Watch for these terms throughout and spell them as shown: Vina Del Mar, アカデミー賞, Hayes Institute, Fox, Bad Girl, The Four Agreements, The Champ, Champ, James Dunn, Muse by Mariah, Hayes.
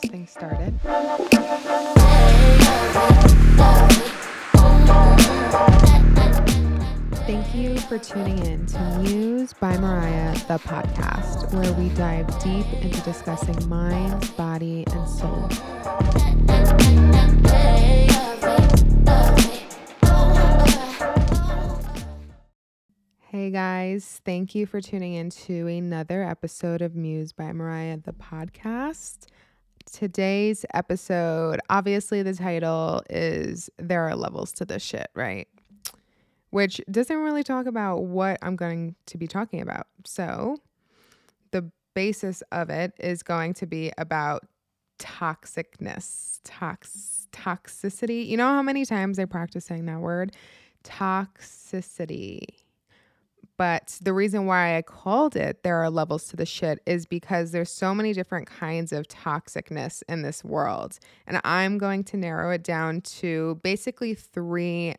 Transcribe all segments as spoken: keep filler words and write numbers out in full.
this thing started. Thank you for tuning in to Muse by Mariah, the podcast, where we dive deep into discussing mind, body, and soul. Hey guys, thank you for tuning in to another episode of Muse by Mariah, the podcast. Today's episode, obviously the title is There Are Levels to This Shit, right? Which doesn't really talk about what I'm going to be talking about. So the basis of it is going to be about toxicness, tox, toxicity. You know how many times I practice saying that word? Toxicity. But the reason why I called it There Are Levels to the Shit is because there's so many different kinds of toxicness in this world. And I'm going to narrow it down to basically three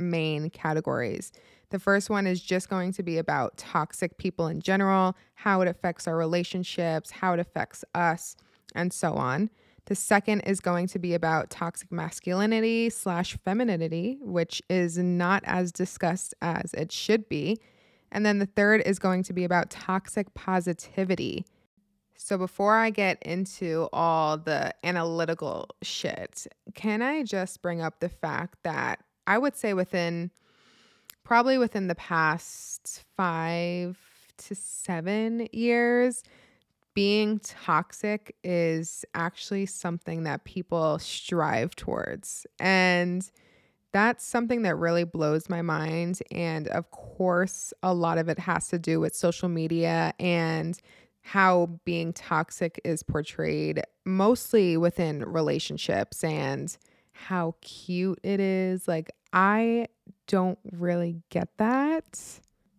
main categories. The first one is just going to be about toxic people in general, how it affects our relationships, how it affects us, and so on. The second is going to be about toxic masculinity slash femininity, which is not as discussed as it should be. And then the third is going to be about toxic positivity. So before I get into all the analytical shit, can I just bring up the fact that I would say within, probably within the past five to seven years, being toxic is actually something that people strive towards. And that's something that really blows my mind. And of course, a lot of it has to do with social media and how being toxic is portrayed, mostly within relationships, and how cute it is. Like, I don't really get that.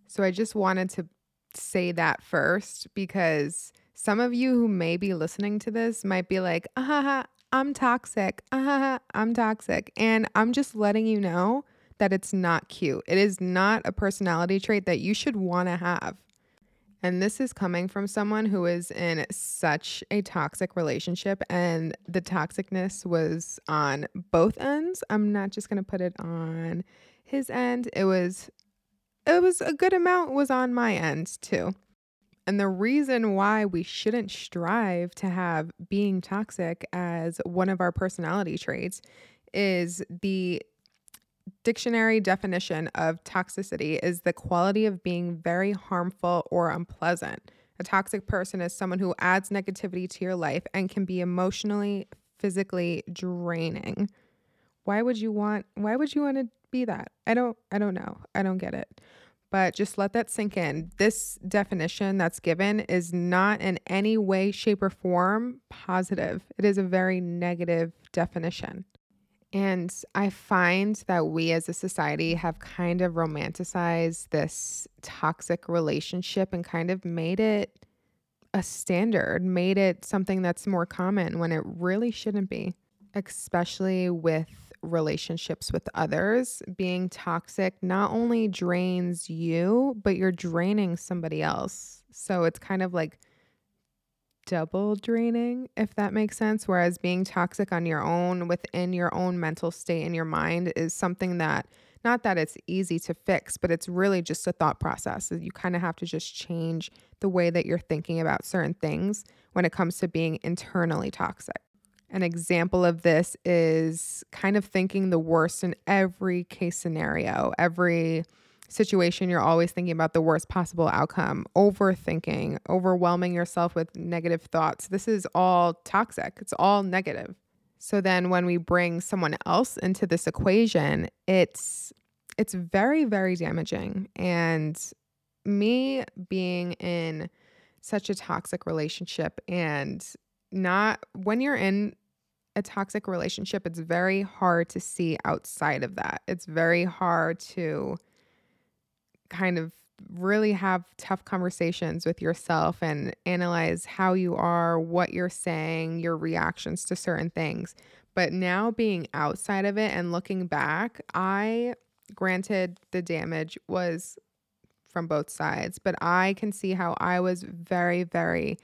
So I just wanted to say that first, because some of you who may be listening to this might be like, ah, I'm toxic. Ah, I'm toxic. And I'm just letting you know that it's not cute. It is not a personality trait that you should want to have. And this is coming from someone who is in such a toxic relationship, and the toxicness was on both ends. I'm not just going to put it on his end. It was, it was a good amount was on my end too. And the reason why we shouldn't strive to have being toxic as one of our personality traits is the dictionary definition of toxicity is the quality of being very harmful or unpleasant. A toxic person is someone who adds negativity to your life and can be emotionally, physically draining. Why would you want, why would you want to be that? I don't, I don't know. I don't get it. But just let that sink in. This definition that's given is not in any way, shape, or form positive. It is a very negative definition. And I find that we as a society have kind of romanticized this toxic relationship and kind of made it a standard, made it something that's more common when it really shouldn't be, especially with relationships with others. Being toxic not only drains you, but you're draining somebody else. So it's kind of like double draining, if that makes sense. Whereas being toxic on your own, within your own mental state and your mind, is something that, not that it's easy to fix, but it's really just a thought process. You kind of have to just change the way that you're thinking about certain things when it comes to being internally toxic. An example of this is kind of thinking the worst in every case scenario, every situation. You're always thinking about the worst possible outcome, overthinking, overwhelming yourself with negative thoughts. This is all toxic. It's all negative. So then when we bring someone else into this equation, it's it's very, very damaging. And me being in such a toxic relationship, and not when you're in a toxic relationship, it's very hard to see outside of that. It's very hard to kind of really have tough conversations with yourself and analyze how you are, what you're saying, your reactions to certain things. But now being outside of it and looking back, I, granted, the damage was from both sides, but I can see how I was very, very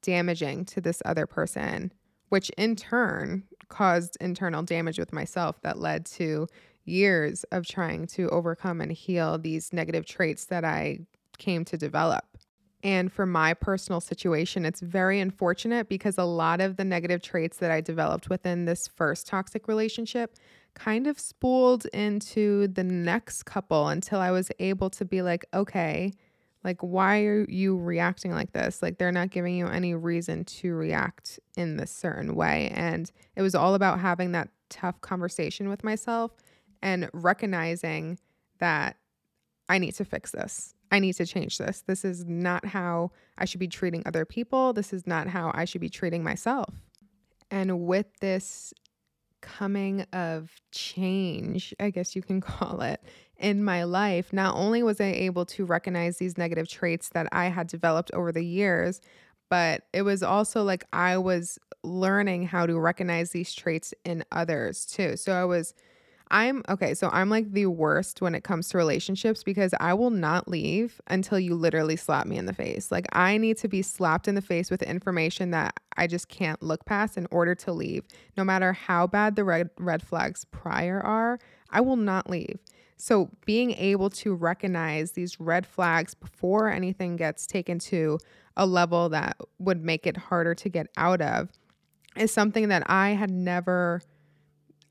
damaging to this other person, which in turn caused internal damage with myself that led to years of trying to overcome and heal these negative traits that I came to develop. And for my personal situation, it's very unfortunate because a lot of the negative traits that I developed within this first toxic relationship kind of spooled into the next couple until I was able to be like, okay, like, why are you reacting like this? Like, they're not giving you any reason to react in this certain way. And it was all about having that tough conversation with myself and recognizing that I need to fix this. I need to change this. This is not how I should be treating other people. This is not how I should be treating myself. And with this coming of change, I guess you can call it, in my life, not only was I able to recognize these negative traits that I had developed over the years, but it was also like I was learning how to recognize these traits in others too. So I was I'm okay. So I'm like the worst when it comes to relationships because I will not leave until you literally slap me in the face. Like, I need to be slapped in the face with information that I just can't look past in order to leave. No matter how bad the red, red flags prior are, I will not leave. So being able to recognize these red flags before anything gets taken to a level that would make it harder to get out of is something that I had never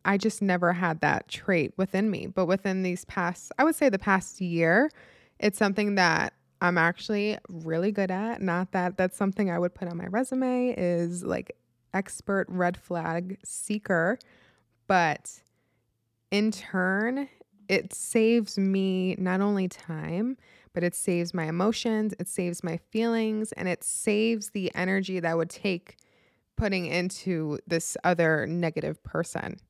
I just never had that trait within me. But within these past, I would say the past year, it's something that I'm actually really good at. Not that that's something I would put on my resume, is like expert red flag seeker. But in turn, it saves me not only time, but it saves my emotions, it saves my feelings, and it saves the energy that would take putting into this other negative person.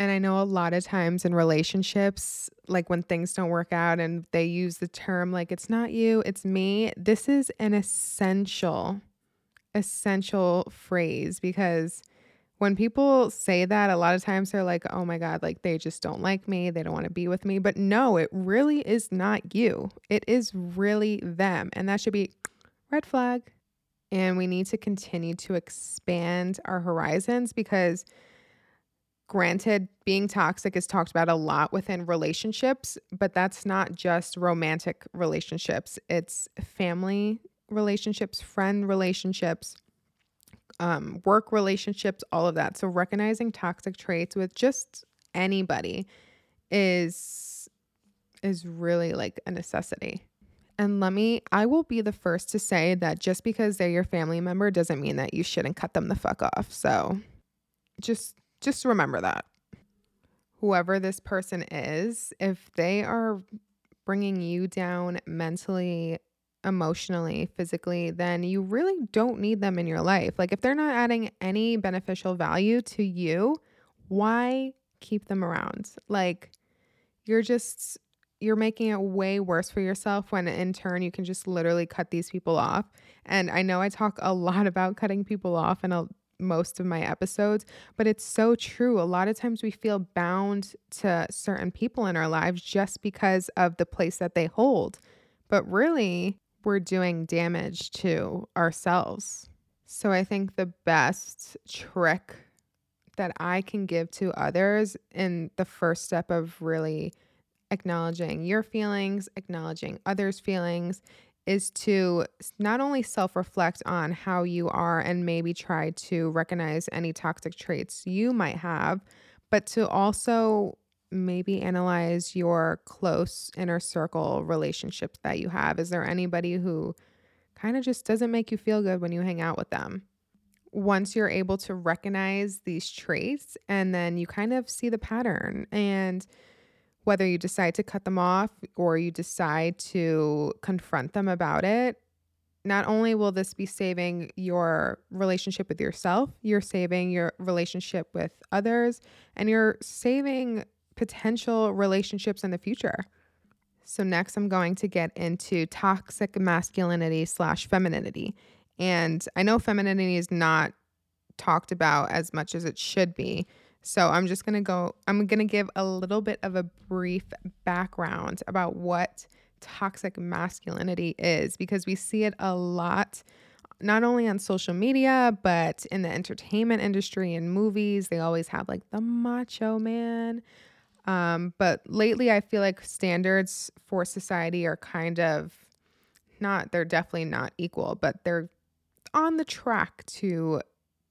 And I know a lot of times in relationships, like when things don't work out and they use the term like, it's not you, it's me. This is an essential, essential phrase, because when people say that, a lot of times they're like, oh my God, like they just don't like me. They don't want to be with me. But no, it really is not you. It is really them. And that should be red flag. And we need to continue to expand our horizons because, granted, being toxic is talked about a lot within relationships, but that's not just romantic relationships. It's family relationships, friend relationships, um, work relationships, all of that. So recognizing toxic traits with just anybody is is really like a necessity. And let me, I will be the first to say that just because they're your family member doesn't mean that you shouldn't cut them the fuck off. So just... Just remember that. Whoever this person is, if they are bringing you down mentally, emotionally, physically, then you really don't need them in your life. Like, if they're not adding any beneficial value to you, why keep them around? Like, you're just, you're making it way worse for yourself when in turn you can just literally cut these people off. And I know I talk a lot about cutting people off and I'll most of my episodes, but it's so true. A lot of times we feel bound to certain people in our lives just because of the place that they hold. But really, we're doing damage to ourselves. So I think the best trick that I can give to others in the first step of really acknowledging your feelings, acknowledging others' feelings, is to not only self-reflect on how you are and maybe try to recognize any toxic traits you might have, but to also maybe analyze your close inner circle relationships that you have. Is there anybody who kind of just doesn't make you feel good when you hang out with them? Once you're able to recognize these traits, and then you kind of see the pattern, and whether you decide to cut them off or you decide to confront them about it, not only will this be saving your relationship with yourself, you're saving your relationship with others, and you're saving potential relationships in the future. So next, I'm going to get into toxic masculinity slash femininity. And I know femininity is not talked about as much as it should be. So I'm just going to go, I'm going to give a little bit of a brief background about what toxic masculinity is, because we see it a lot not only on social media, but in the entertainment industry and movies. They always have like the macho man. Um, but lately I feel like standards for society are kind of not, they're definitely not equal, but they're on the track to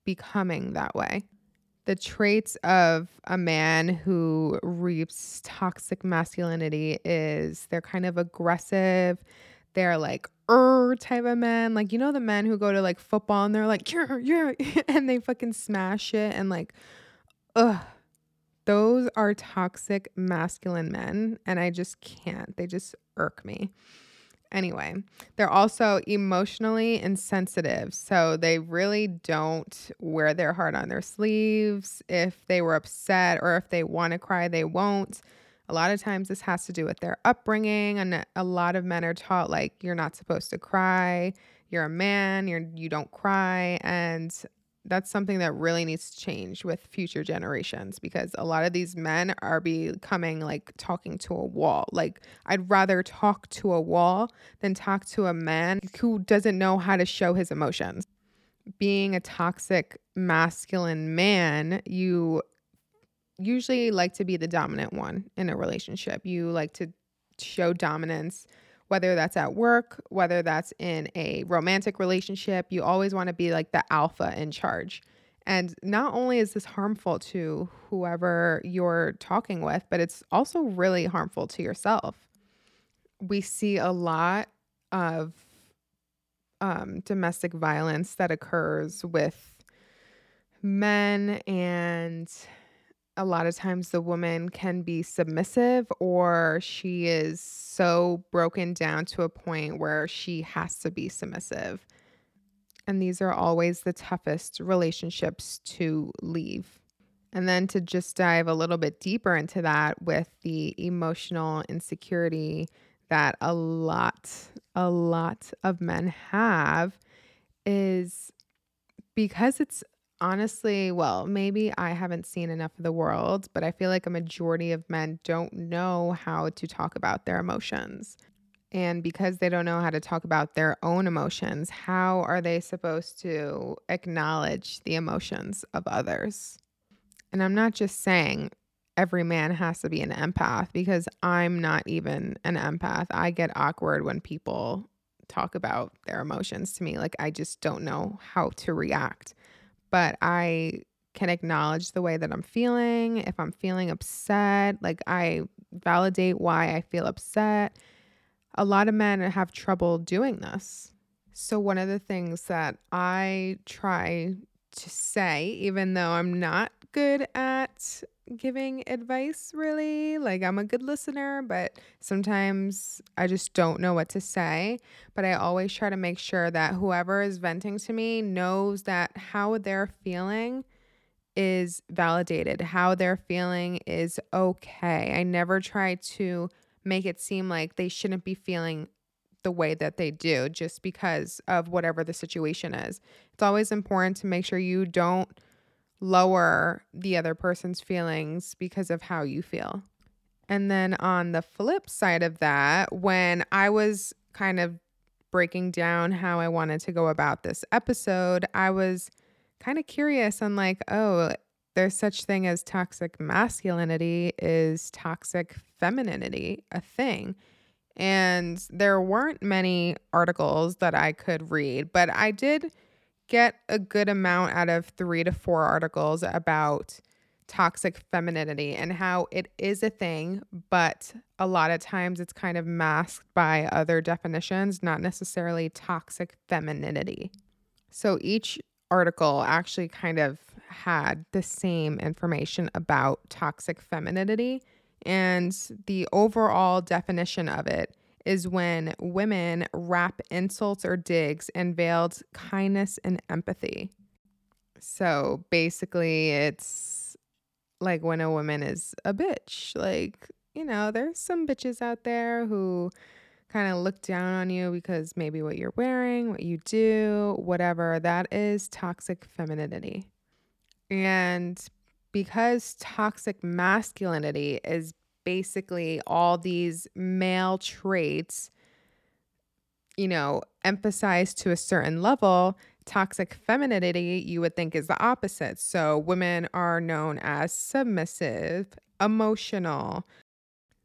becoming that way. The traits of a man who reaps toxic masculinity is they're kind of aggressive. They're like, er type of men. Like, you know, the men who go to like football and they're like, yeah, yeah, and they fucking smash it. And like, ugh, those are toxic masculine men. And I just can't, they just irk me. Anyway, they're also emotionally insensitive, so they really don't wear their heart on their sleeves. If they were upset or if they want to cry, they won't. A lot of times this has to do with their upbringing, and a lot of men are taught, like, you're not supposed to cry, you're a man, you're, you don't cry, and that's something that really needs to change with future generations, because a lot of these men are becoming like talking to a wall. Like, I'd rather talk to a wall than talk to a man who doesn't know how to show his emotions. Being a toxic masculine man, you usually like to be the dominant one in a relationship. You like to show dominance, whether that's at work, whether that's in a romantic relationship. You always want to be like the alpha in charge. And not only is this harmful to whoever you're talking with, but it's also really harmful to yourself. We see a lot of um, domestic violence that occurs with men, and a lot of times the woman can be submissive, or she is so broken down to a point where she has to be submissive. And these are always the toughest relationships to leave. And then to just dive a little bit deeper into that with the emotional insecurity that a lot, a lot of men have, is because it's honestly, well, maybe I haven't seen enough of the world, but I feel like a majority of men don't know how to talk about their emotions. And because they don't know how to talk about their own emotions, how are they supposed to acknowledge the emotions of others? And I'm not just saying every man has to be an empath, because I'm not even an empath. I get awkward when people talk about their emotions to me. Like, I just don't know how to react. But I can acknowledge the way that I'm feeling. If I'm feeling upset, like, I validate why I feel upset. A lot of men have trouble doing this. So one of the things that I try to say, even though I'm not good at giving advice, really, like, I'm a good listener, but sometimes I just don't know what to say. But I always try to make sure that whoever is venting to me knows that how they're feeling is validated, how they're feeling is okay. I never try to make it seem like they shouldn't be feeling the way that they do just because of whatever the situation is. It's always important to make sure you don't lower the other person's feelings because of how you feel. And then on the flip side of that, when I was kind of breaking down how I wanted to go about this episode, I was kind of curious on like, oh, there's such thing as toxic masculinity. Is toxic femininity a thing? And there weren't many articles that I could read, but I did get a good amount out of three to four articles about toxic femininity and how it is a thing, but a lot of times it's kind of masked by other definitions, not necessarily toxic femininity. So each article actually kind of had the same information about toxic femininity, and the overall definition of it is when women wrap insults or digs in veiled kindness and empathy. So basically it's like when a woman is a bitch. Like, you know, there's some bitches out there who kind of look down on you because maybe what you're wearing, what you do, whatever. That is toxic femininity. And because toxic masculinity is basically all these male traits, you know, emphasized to a certain level, toxic femininity you would think is the opposite. So women are known as submissive, emotional.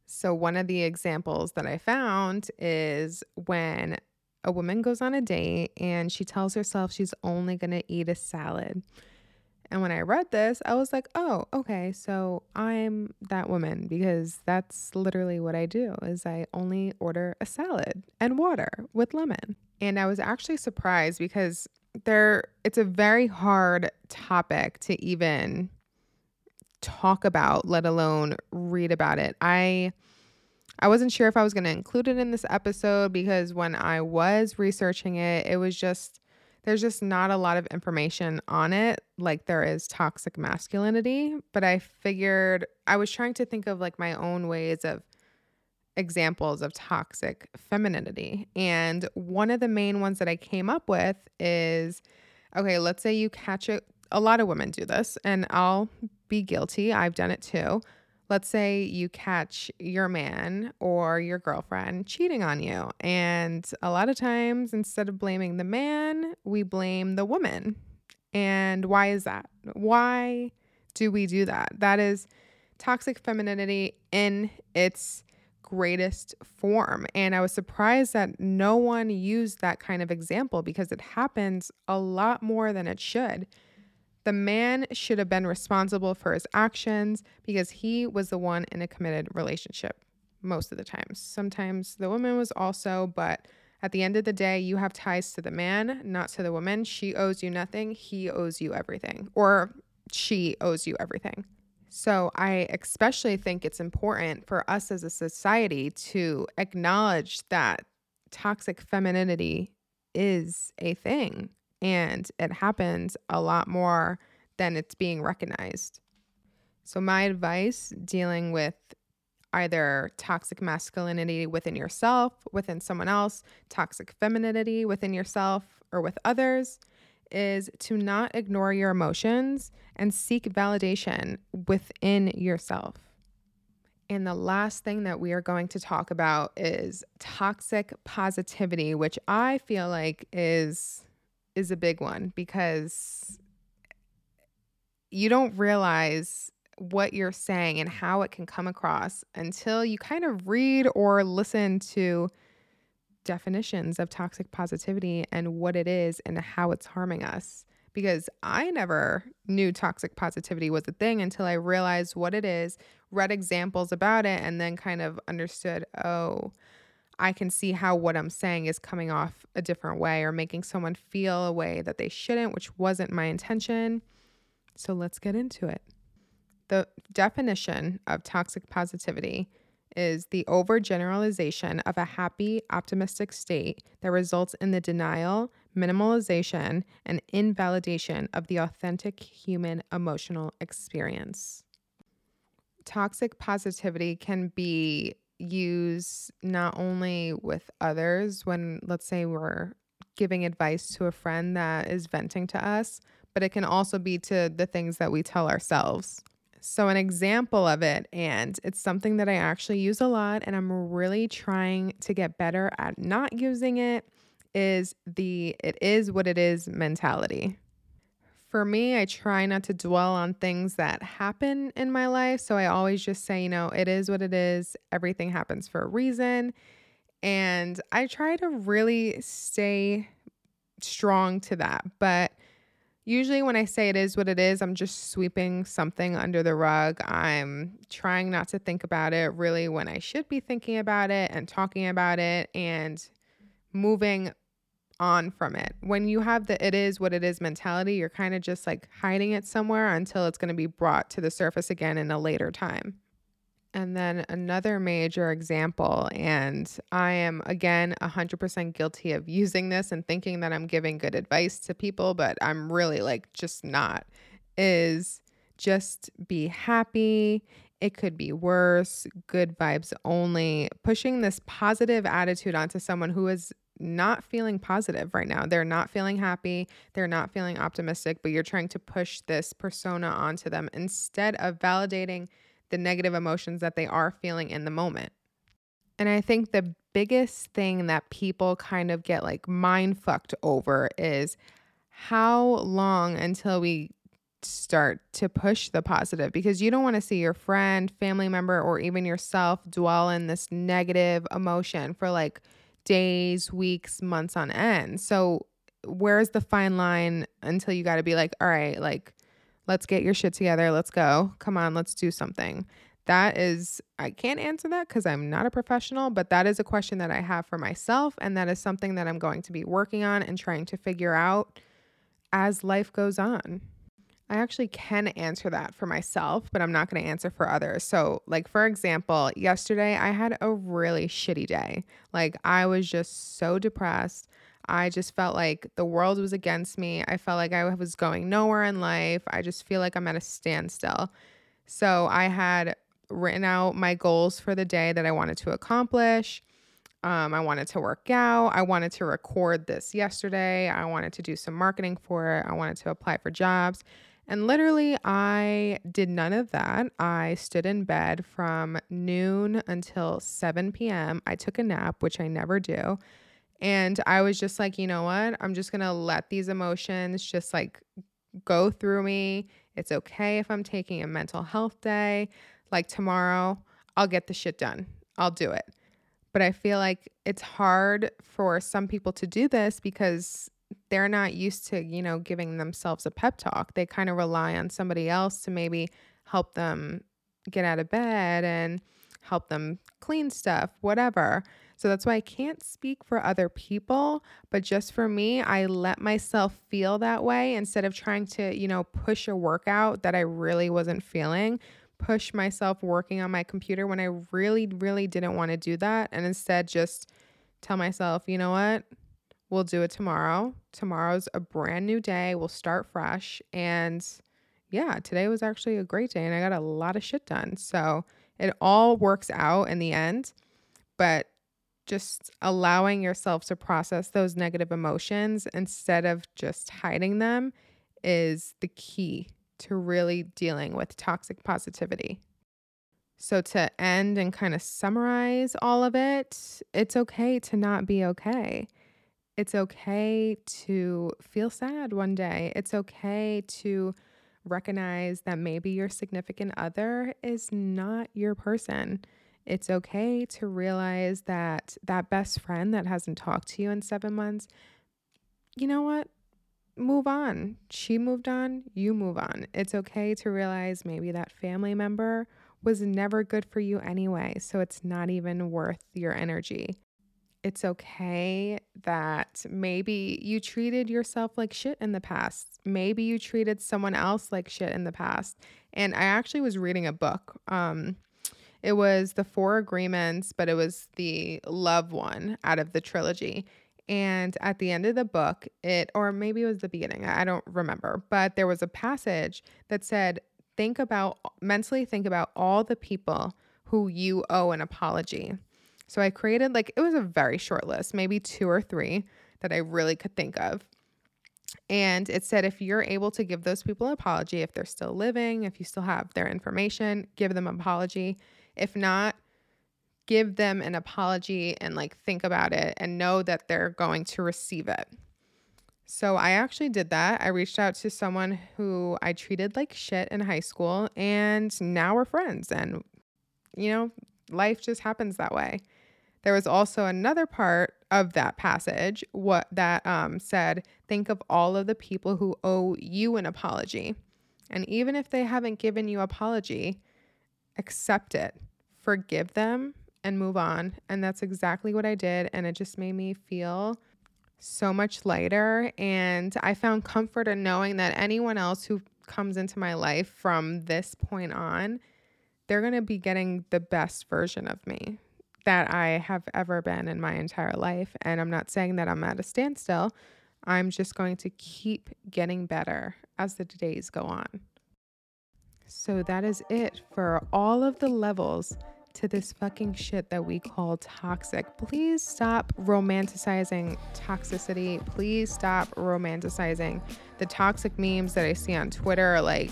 So one of the examples that I found is when a woman goes on a date and she tells herself she's only going to eat a salad. And when I read this, I was like, oh, okay, so I'm that woman, because that's literally what I do, is I only order a salad and water with lemon. And I was actually surprised, because there it's a very hard topic to even talk about, let alone read about it. I I wasn't sure if I was going to include it in this episode, because when I was researching it, it was just, there's just not a lot of information on it, like there is toxic masculinity. But I figured, I was trying to think of like my own ways of examples of toxic femininity. And one of the main ones that I came up with is, okay, let's say you catch a, a lot of women do this, and I'll be guilty. I've done it too. Let's say you catch your man or your girlfriend cheating on you. And a lot of times, instead of blaming the man, we blame the woman. And why is that? Why do we do that? That is toxic femininity in its greatest form. And I was surprised that no one used that kind of example, because it happens a lot more than it should. The man should have been responsible for his actions, because he was the one in a committed relationship most of the time. Sometimes the woman was also, but at the end of the day, you have ties to the man, not to the woman. She owes you nothing. He owes you everything, or she owes you everything. So I especially think it's important for us as a society to acknowledge that toxic femininity is a thing. And it happens a lot more than it's being recognized. So my advice dealing with either toxic masculinity within yourself, within someone else, toxic femininity within yourself or with others, is to not ignore your emotions and seek validation within yourself. And the last thing that we are going to talk about is toxic positivity, which I feel like is... is a big one, because you don't realize what you're saying and how it can come across until you kind of read or listen to definitions of toxic positivity and what it is and how it's harming us. Because I never knew toxic positivity was a thing until I realized what it is, read examples about it, and then kind of understood, oh, I can see how what I'm saying is coming off a different way or making someone feel a way that they shouldn't, which wasn't my intention. So let's get into it. The definition of toxic positivity is the overgeneralization of a happy, optimistic state that results in the denial, minimalization, and invalidation of the authentic human emotional experience. Toxic positivity can be use not only with others when, let's say, we're giving advice to a friend that is venting to us, but it can also be to the things that we tell ourselves. So an example of it, and it's something that I actually use a lot and I'm really trying to get better at not using it, is the it is what it is mentality. For me, I try not to dwell on things that happen in my life. So I always just say, you know, it is what it is. Everything happens for a reason. And I try to really stay strong to that. But usually when I say it is what it is, I'm just sweeping something under the rug. I'm trying not to think about it really when I should be thinking about it and talking about it and moving on from it. When you have the it is what it is mentality, you're kind of just like hiding it somewhere until it's going to be brought to the surface again in a later time. And then another major example, and I am again one hundred percent guilty of using this and thinking that I'm giving good advice to people, but I'm really like just not, is just be happy. It could be worse. Good vibes only. Pushing this positive attitude onto someone who is not feeling positive right now. They're not feeling happy. They're not feeling optimistic, but you're trying to push this persona onto them instead of validating the negative emotions that they are feeling in the moment. And I think the biggest thing that people kind of get like mind fucked over is how long until we start to push the positive, because you don't want to see your friend, family member, or even yourself dwell in this negative emotion for like days, weeks, months on end. So where's the fine line until you got to be like, all right, like, let's get your shit together. Let's go. Come on, let's do something. That is, I can't answer that because I'm not a professional, but that is a question that I have for myself. And that is something that I'm going to be working on and trying to figure out as life goes on. I actually can answer that for myself, but I'm not going to answer for others. So like, for example, yesterday I had a really shitty day. Like, I was just so depressed. I just felt like the world was against me. I felt like I was going nowhere in life. I just feel like I'm at a standstill. So I had written out my goals for the day that I wanted to accomplish. Um, I wanted to work out. I wanted to record this yesterday. I wanted to do some marketing for it. I wanted to apply for jobs. And literally, I did none of that. I stood in bed from noon until seven p.m. I took a nap, which I never do. And I was just like, you know what? I'm just going to let these emotions just like go through me. It's okay if I'm taking a mental health day. Like, tomorrow, I'll get the shit done. I'll do it. But I feel like it's hard for some people to do this because they're not used to, you know, giving themselves a pep talk. They kind of rely on somebody else to maybe help them get out of bed and help them clean stuff, whatever. So that's why I can't speak for other people, but just for me, I let myself feel that way instead of trying to, you know, push a workout that I really wasn't feeling, push myself working on my computer when I really, really didn't want to do that. And instead just tell myself, you know what, we'll do it tomorrow. Tomorrow's a brand new day. We'll start fresh. And yeah, today was actually a great day and I got a lot of shit done. So it all works out in the end, but just allowing yourself to process those negative emotions instead of just hiding them is the key to really dealing with toxic positivity. So to end and kind of summarize all of it, it's okay to not be okay. It's okay to feel sad one day. It's okay to recognize that maybe your significant other is not your person. It's okay to realize that that best friend that hasn't talked to you in seven months, you know what? Move on. She moved on. You move on. It's okay to realize maybe that family member was never good for you anyway, so it's not even worth your energy. It's okay that maybe you treated yourself like shit in the past. Maybe you treated someone else like shit in the past. And I actually was reading a book. Um, It was The Four Agreements, but it was the love one out of the trilogy. And at the end of the book, it, or maybe it was the beginning, I don't remember, but there was a passage that said, think about, mentally think about all the people who you owe an apology. So I created like, it was a very short list, maybe two or three that I really could think of. And it said, if you're able to give those people an apology, if they're still living, if you still have their information, give them an apology. If not, give them an apology and like think about it and know that they're going to receive it. So I actually did that. I reached out to someone who I treated like shit in high school, and now we're friends, and you know, life just happens that way. There was also another part of that passage what that um, said, think of all of the people who owe you an apology. And even if they haven't given you an apology, accept it, forgive them, and move on. And that's exactly what I did. And it just made me feel so much lighter. And I found comfort in knowing that anyone else who comes into my life from this point on, they're going to be getting the best version of me that I have ever been in my entire life. And I'm not saying that I'm at a standstill. I'm just going to keep getting better as the days go on. So that is it for all of the levels to this fucking shit that we call toxic. Please stop romanticizing toxicity. Please stop romanticizing the toxic memes that I see on Twitter. Like,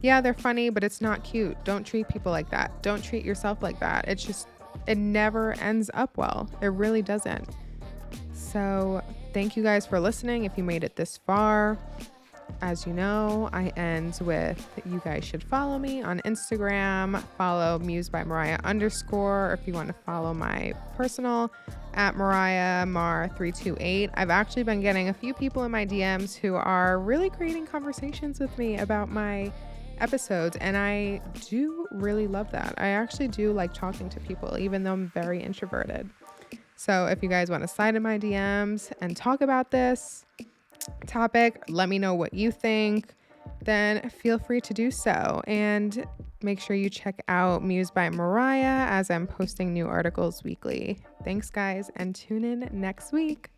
yeah, they're funny, but it's not cute. Don't treat people like that. Don't treat yourself like that. It's just It never ends up well. It really doesn't. So thank you guys for listening. If you made it this far, as you know, I end with, you guys should follow me on Instagram. Follow Muse by Mariah underscore. Or if you want to follow my personal, at Mariah Mar three two eight. I've actually been getting a few people in my D Ms who are really creating conversations with me about my episodes, and I do really love that. I actually do like talking to people, even though I'm very introverted. So if you guys want to slide in my D Ms and talk about this topic, let me know what you think, then feel free to do so. And make sure you check out Muse by Mariah, as I'm posting new articles weekly. Thanks, guys, and tune in next week.